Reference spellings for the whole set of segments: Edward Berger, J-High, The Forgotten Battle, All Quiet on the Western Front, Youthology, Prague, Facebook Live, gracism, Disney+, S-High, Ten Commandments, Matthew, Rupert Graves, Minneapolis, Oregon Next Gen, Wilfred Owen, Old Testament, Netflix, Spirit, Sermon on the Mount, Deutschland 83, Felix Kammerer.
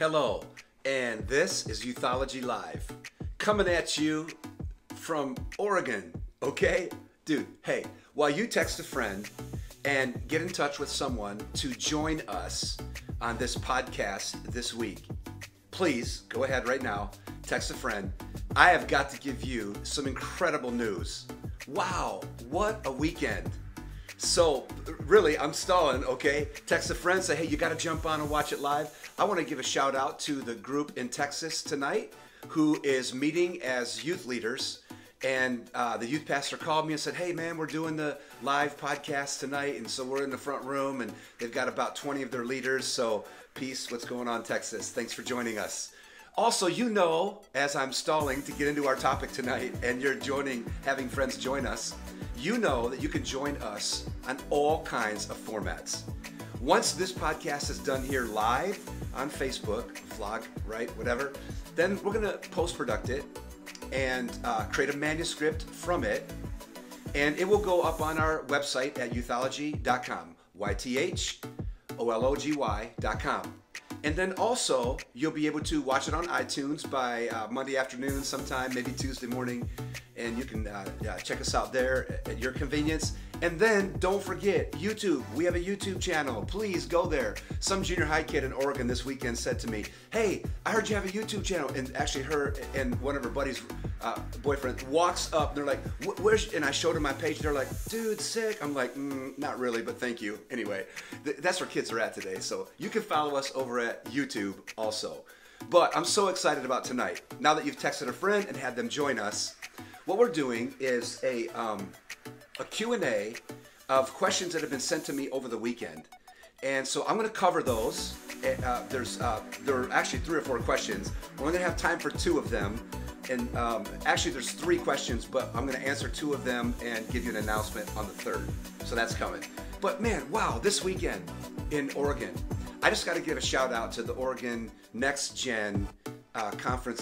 Hello, and this is Youthology Live, coming at you from Oregon, okay? Dude, hey, while you text a friend and get in touch with someone to join us on this podcast this week, please go ahead right now, text a friend. I have got to give you some incredible news. Wow, what a weekend. So really, I'm stalling, okay? Text a friend, say, hey, you gotta jump on and watch it live. I wanna give a shout out to the group in Texas tonight who is meeting as youth leaders. And the youth pastor called me and said, hey man, we're doing the live podcast tonight. And so we're in the front room and they've got about 20 of their leaders. So peace, what's going on, Texas? Thanks for joining us. Also, you know, as I'm stalling to get into our topic tonight and you're joining, having friends join us, you know that you can join us on all kinds of formats. Once this podcast is done here live on Facebook, vlog, right, whatever, then we're gonna post-product it and create a manuscript from it, and it will go up on our website at youthology.com, Y-T-H-O-L-O-G-Y.com. And then also, you'll be able to watch it on iTunes by Monday afternoon sometime, maybe Tuesday morning, and you can check us out there at your convenience. And then, don't forget, YouTube. We have a YouTube channel. Please go there. Some junior high kid in Oregon this weekend said to me, hey, I heard you have a YouTube channel. And actually, her and one of her buddies' boyfriend walks up, and they're like, where's, and I showed her my page, and they're like, dude, sick. I'm like, not really, but thank you. Anyway, that's where kids are at today, so you can follow us over at YouTube also. But I'm so excited about tonight. Now that you've texted a friend and had them join us, what we're doing is a Q&A of questions that have been sent to me over the weekend. And so I'm gonna cover those. There are actually 3 or 4 questions. We're gonna have time for 2 of them. And actually, there's 3 questions, but I'm going to answer 2 of them and give you an announcement on the 3rd. So that's coming. But man, wow, this weekend in Oregon, I just got to give a shout out to the Oregon Next Gen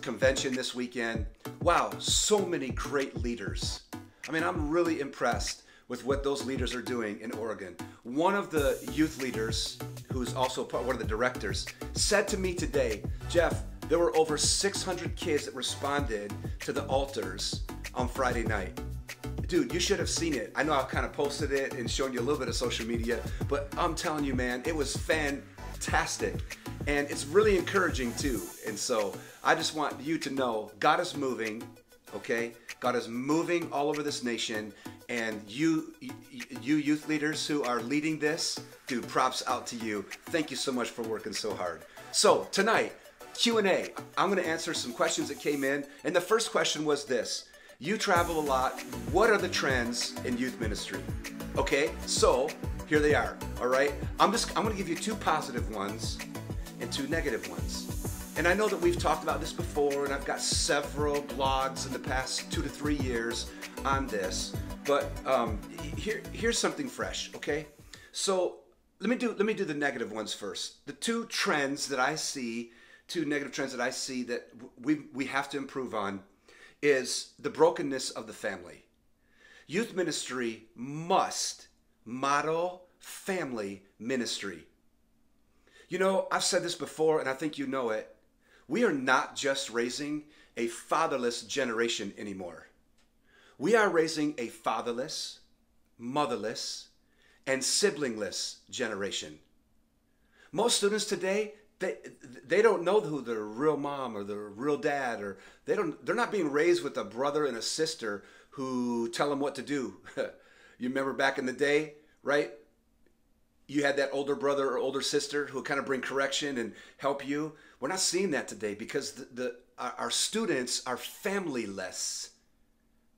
convention this weekend. Wow, so many great leaders. I mean, I'm really impressed with what those leaders are doing in Oregon. One of the youth leaders, who's also one of the directors, said to me today, Jeff, there were over 600 kids that responded to the altars on Friday night. Dude, you should have seen it. I know I've kind of posted it and shown you a little bit of social media, but I'm telling you, man, it was fantastic. And it's really encouraging too. And so I just want you to know God is moving, okay? God is moving all over this nation. And you youth leaders who are leading this, dude, props out to you. Thank you so much for working so hard. So tonight, Q&A. I'm going to answer some questions that came in, and the first question was this. You travel a lot. What are the trends in youth ministry? Okay, so here they are, all right? I'm going to give you 2 positive ones and 2 negative ones. And I know that we've talked about this before, and I've got several blogs in the past 2 to 3 years on this, but here's something fresh, okay? So let me do the negative ones first. The 2 trends that I see, 2 negative trends that I see that we have to improve on is the brokenness of the family. Youth ministry must model family ministry. You know, I've said this before, and I think you know it. We are not just raising a fatherless generation anymore. We are raising a fatherless, motherless, and siblingless generation. Most students today, they don't know who their real mom or their real dad, or they're not being raised with a brother and a sister who tell them what to do. You remember back in the day, right? You had that older brother or older sister who kind of bring correction and help you. We're not seeing that today because our students are familyless,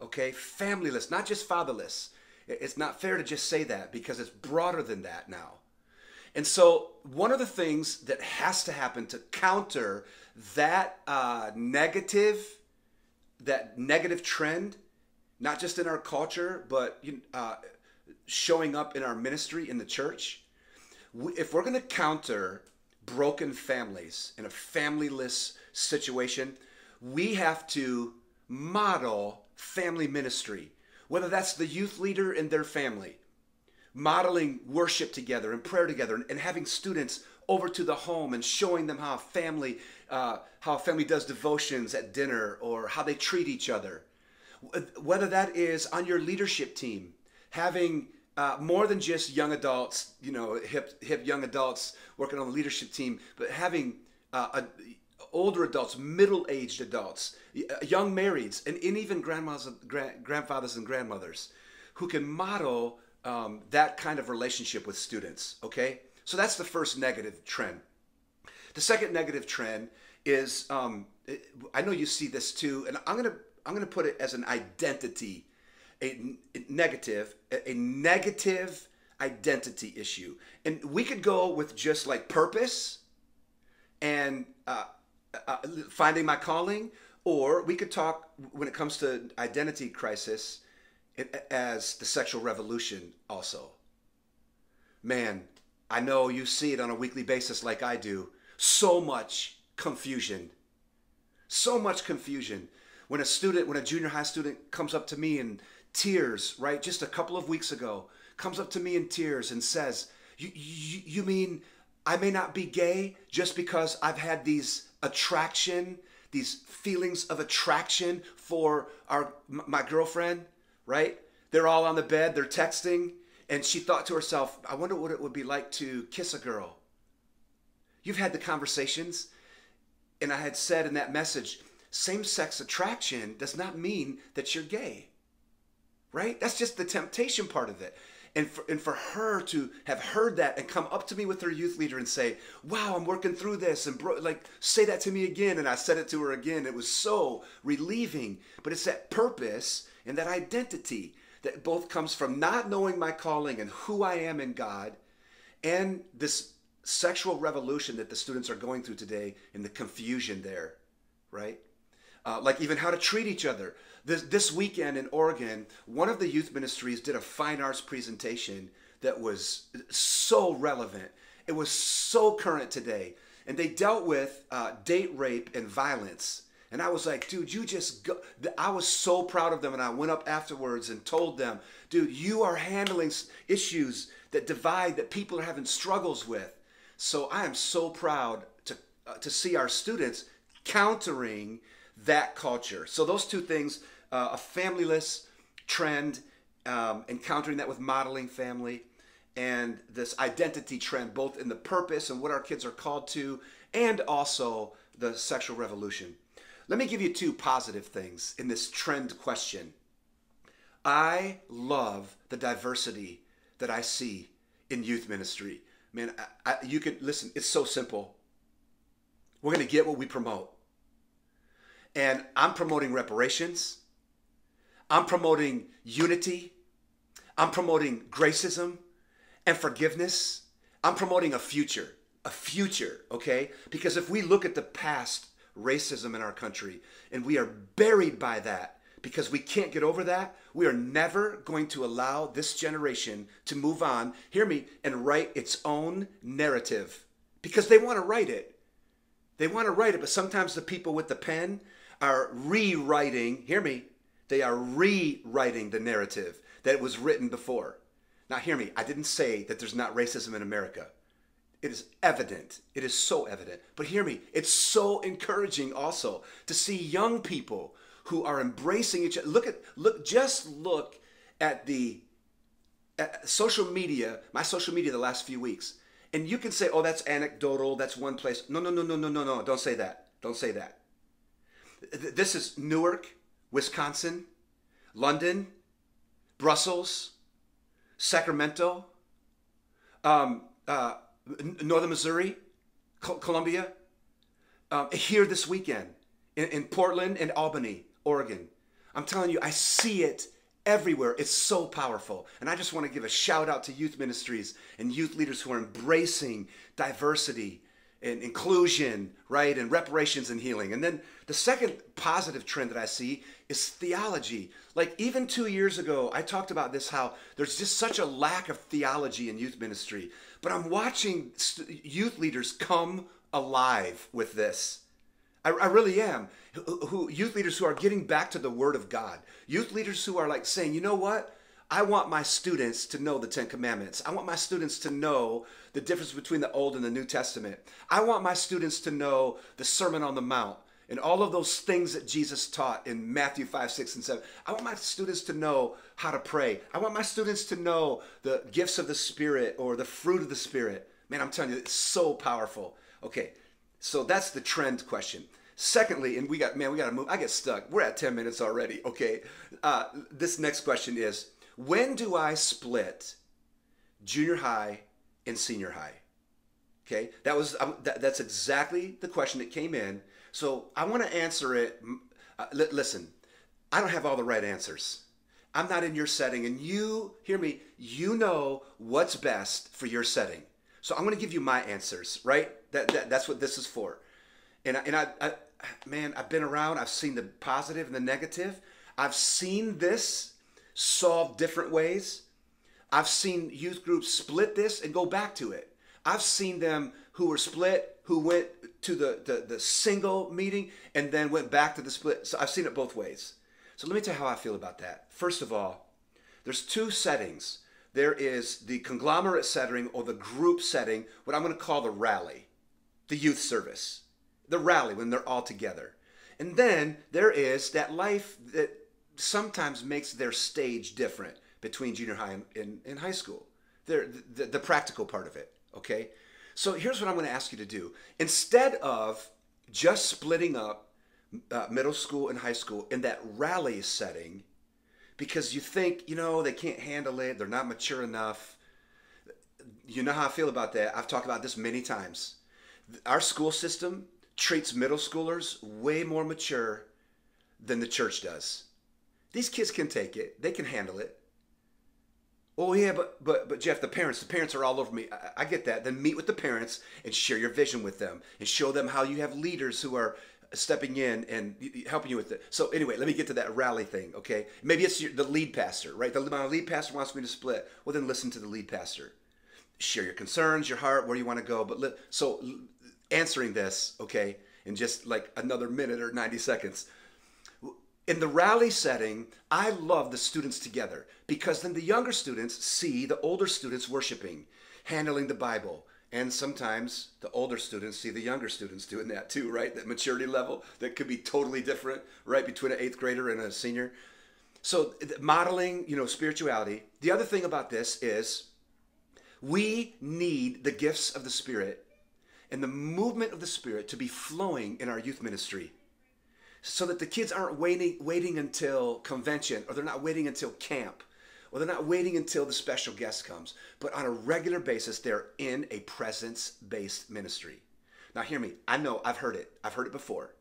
okay? Familyless, not just fatherless. It's not fair to just say that because it's broader than that now. And so one of the things that has to happen to counter that negative trend, not just in our culture, but showing up in our ministry in the church, if we're going to counter broken families in a familyless situation, we have to model family ministry, whether that's the youth leader and their family, modeling worship together and prayer together and having students over to the home and showing them how a family does devotions at dinner or how they treat each other. Whether that is on your leadership team, having more than just young adults, you know, hip young adults working on the leadership team, but having older adults, middle-aged adults, young marrieds, and even grandfathers and grandmothers who can model that kind of relationship with students, okay? So that's the first negative trend. The second negative trend is, I know you see this too, and I'm gonna put it as an identity, a negative identity issue. And we could go with just like purpose and finding my calling, or we could talk when it comes to identity crisis as the sexual revolution also. Man, I know you see it on a weekly basis like I do. So much confusion. So much confusion. When a junior high student comes up to me in tears, right, just a couple of weeks ago, comes up to me in tears and says, you mean I may not be gay just because I've had these feelings of attraction for my girlfriend, right? They're all on the bed, they're texting, and she thought to herself, I wonder what it would be like to kiss a girl. You've had the conversations, and I had said in that message, same-sex attraction does not mean that you're gay, right? That's just the temptation part of it. And for her to have heard that and come up to me with her youth leader and say, wow, I'm working through this, and say that to me again, and I said it to her again. It was so relieving. But it's that purpose and that identity that both comes from not knowing my calling and who I am in God, and this sexual revolution that the students are going through today and the confusion there, right? Like even how to treat each other. This weekend in Oregon, one of the youth ministries did a fine arts presentation that was so relevant. It was so current today. And they dealt with date rape and violence. And I was like, dude, you just go. I was so proud of them. And I went up afterwards and told them, dude, you are handling issues that divide, that people are having struggles with. So I am so proud to see our students countering that culture. So those two things, a familyless trend, encountering that with modeling family, and this identity trend, both in the purpose and what our kids are called to, and also the sexual revolution. Let me give you two positive things in this trend question. I love the diversity that I see in youth ministry. Man, you can listen, it's so simple. We're gonna get what we promote. And I'm promoting reparations. I'm promoting unity. I'm promoting gracism and forgiveness. I'm promoting a future, okay? Because if we look at the past racism in our country and we are buried by that because we can't get over that, we are never going to allow this generation to move on, hear me, and write its own narrative, because they want to write it. They want to write it, but sometimes the people with the pen are rewriting, hear me, they are rewriting the narrative that was written before. Now hear me, I didn't say that there's not racism in America. It is evident, it is so evident. But hear me, it's so encouraging also to see young people who are embracing each other. Just look at social media, my social media the last few weeks. And you can say, oh, that's anecdotal, that's one place. No, don't say that, don't say that. This is Newark, Wisconsin, London, Brussels, Sacramento, northern Missouri, Columbia, here this weekend in Portland and Albany, Oregon. I'm telling you, I see it everywhere. It's so powerful. And I just want to give a shout out to youth ministries and youth leaders who are embracing diversity and inclusion, right, and reparations and healing. And then the second positive trend that I see is theology. Like even 2 years ago, I talked about this, how there's just such a lack of theology in youth ministry. But I'm watching youth leaders come alive with this. I really am. Youth leaders who are getting back to the Word of God. Youth leaders who are like saying, you know what? I want my students to know the Ten Commandments. I want my students to know the difference between the Old and the New Testament. I want my students to know the Sermon on the Mount and all of those things that Jesus taught in Matthew 5, 6, and 7. I want my students to know how to pray. I want my students to know the gifts of the Spirit or the fruit of the Spirit. Man, I'm telling you, it's so powerful. Okay, so that's the trend question. Secondly, and we got to move. I get stuck. We're at 10 minutes already. Okay, this next question is, when do I split junior high and senior high? Okay, that was that's exactly the question that came in. So I want to answer it. Listen, I don't have all the right answers. I'm not in your setting, and you hear me. You know what's best for your setting. So I'm going to give you my answers, right? That's what this is for. And I, man, I've been around. I've seen the positive and the negative. I've seen this solved different ways. I've seen youth groups split this and go back to it. I've seen them who were split, who went to the single meeting and then went back to the split. So I've seen it both ways. So let me tell you how I feel about that. First of all, there's two settings. There is the conglomerate setting or the group setting, what I'm going to call the rally, the youth service. The rally when they're all together. And then there is that life that sometimes makes their stage different between junior high and high school. The practical part of it, okay? So here's what I'm going to ask you to do. Instead of just splitting up middle school and high school in that rally setting because you think, you know, they can't handle it, they're not mature enough. You know how I feel about that. I've talked about this many times. Our school system treats middle schoolers way more mature than the church does. These kids can take it. They can handle it. Oh yeah, but Jeff, the parents are all over me. I get that. Then meet with the parents and share your vision with them and show them how you have leaders who are stepping in and helping you with it. So anyway, let me get to that rally thing, okay? Maybe it's the lead pastor, right? My lead pastor wants me to split. Well, then listen to the lead pastor. Share your concerns, your heart, where you want to go. But so answering this, okay, in just like another minute or 90 seconds. In the rally setting, I love the students together because then the younger students see the older students worshiping, handling the Bible. And sometimes the older students see the younger students doing that too, right? That maturity level that could be totally different, right, between an 8th grader and a senior. So modeling, you know, spirituality. The other thing about this is we need the gifts of the Spirit and the movement of the Spirit to be flowing in our youth ministry so that the kids aren't waiting until convention, or they're not waiting until camp, or they're not waiting until the special guest comes, but on a regular basis, they're in a presence-based ministry. Now hear me, I know, I've heard it before.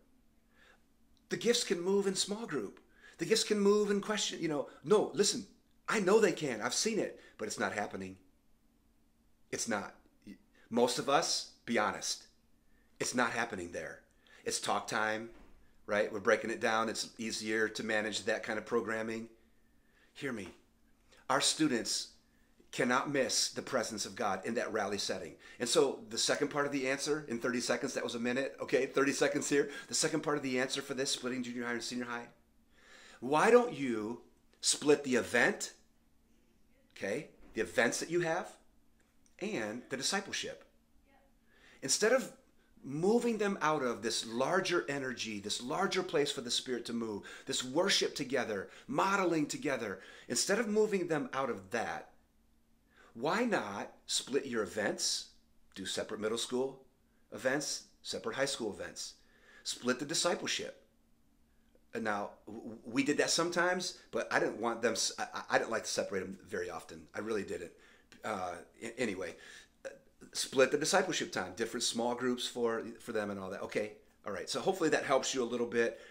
The gifts can move in small group. The gifts can move in question, you know. No, listen, I know they can, I've seen it, but it's not happening. It's not. Most of us, be honest, it's not happening there. It's talk time, right? We're breaking it down. It's easier to manage that kind of programming. Hear me. Our students cannot miss the presence of God in that rally setting. And so the second part of the answer in 30 seconds, that was a minute, okay, 30 seconds here. The second part of the answer for this, splitting junior high and senior high. Why don't you split the event, okay, the events that you have, and the discipleship? Instead of moving them out of this larger energy, this larger place for the Spirit to move, this worship together, modeling together, instead of moving them out of that, why not split your events, do separate middle school events, separate high school events, split the discipleship. And now, we did that sometimes, but I didn't want them, I didn't like to separate them very often. I really didn't. Anyway. Split the discipleship time, different small groups for them and all that. Okay, all right. So hopefully that helps you a little bit.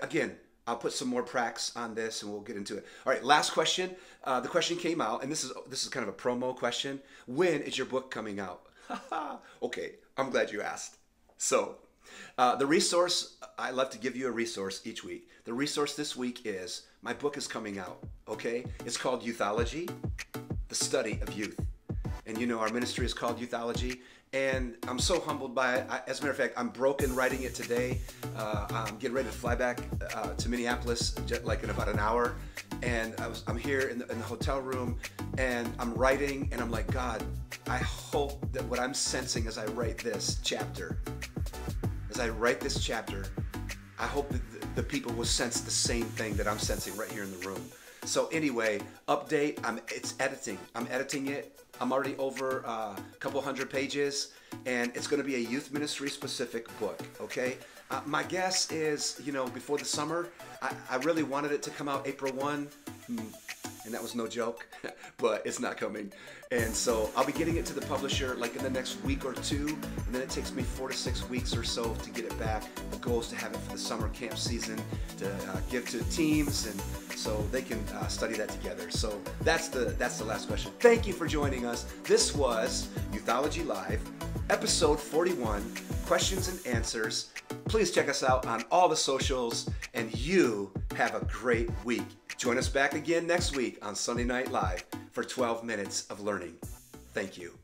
Again, I'll put some more pracs on this and we'll get into it. All right, last question. The question came out, and this is kind of a promo question. When is your book coming out? Okay, I'm glad you asked. So the resource, I love to give you a resource each week. The resource this week is my book is coming out, okay? It's called Youthology, the Study of Youth. and you know our ministry is called Youthology, and I'm so humbled by it. As a matter of fact, I'm broken writing it today. I'm getting ready to fly back to Minneapolis like in about an hour, and I'm here in the hotel room, and I'm writing, and I'm like, God, I hope that what I'm sensing as I write this chapter, I hope that the people will sense the same thing that I'm sensing right here in the room. So anyway, update, it's editing. I'm editing it. I'm already over a couple hundred pages, and it's going to be a youth ministry specific book, okay? My guess is, you know, before the summer, I really wanted it to come out April 1, and that was no joke, but it's not coming. And so I'll be getting it to the publisher like in the next week or two, and then it takes me 4 to 6 weeks or so to get it back. The goal is to have it for the summer camp season to give to teams, and so they can study that together. So that's the last question. Thank you for joining us. This was Youthology Live, episode 41, questions and answers. Please check us out on all the socials, and you have a great week. Join us back again next week on Sunday Night Live for 12 minutes of learning. Thank you.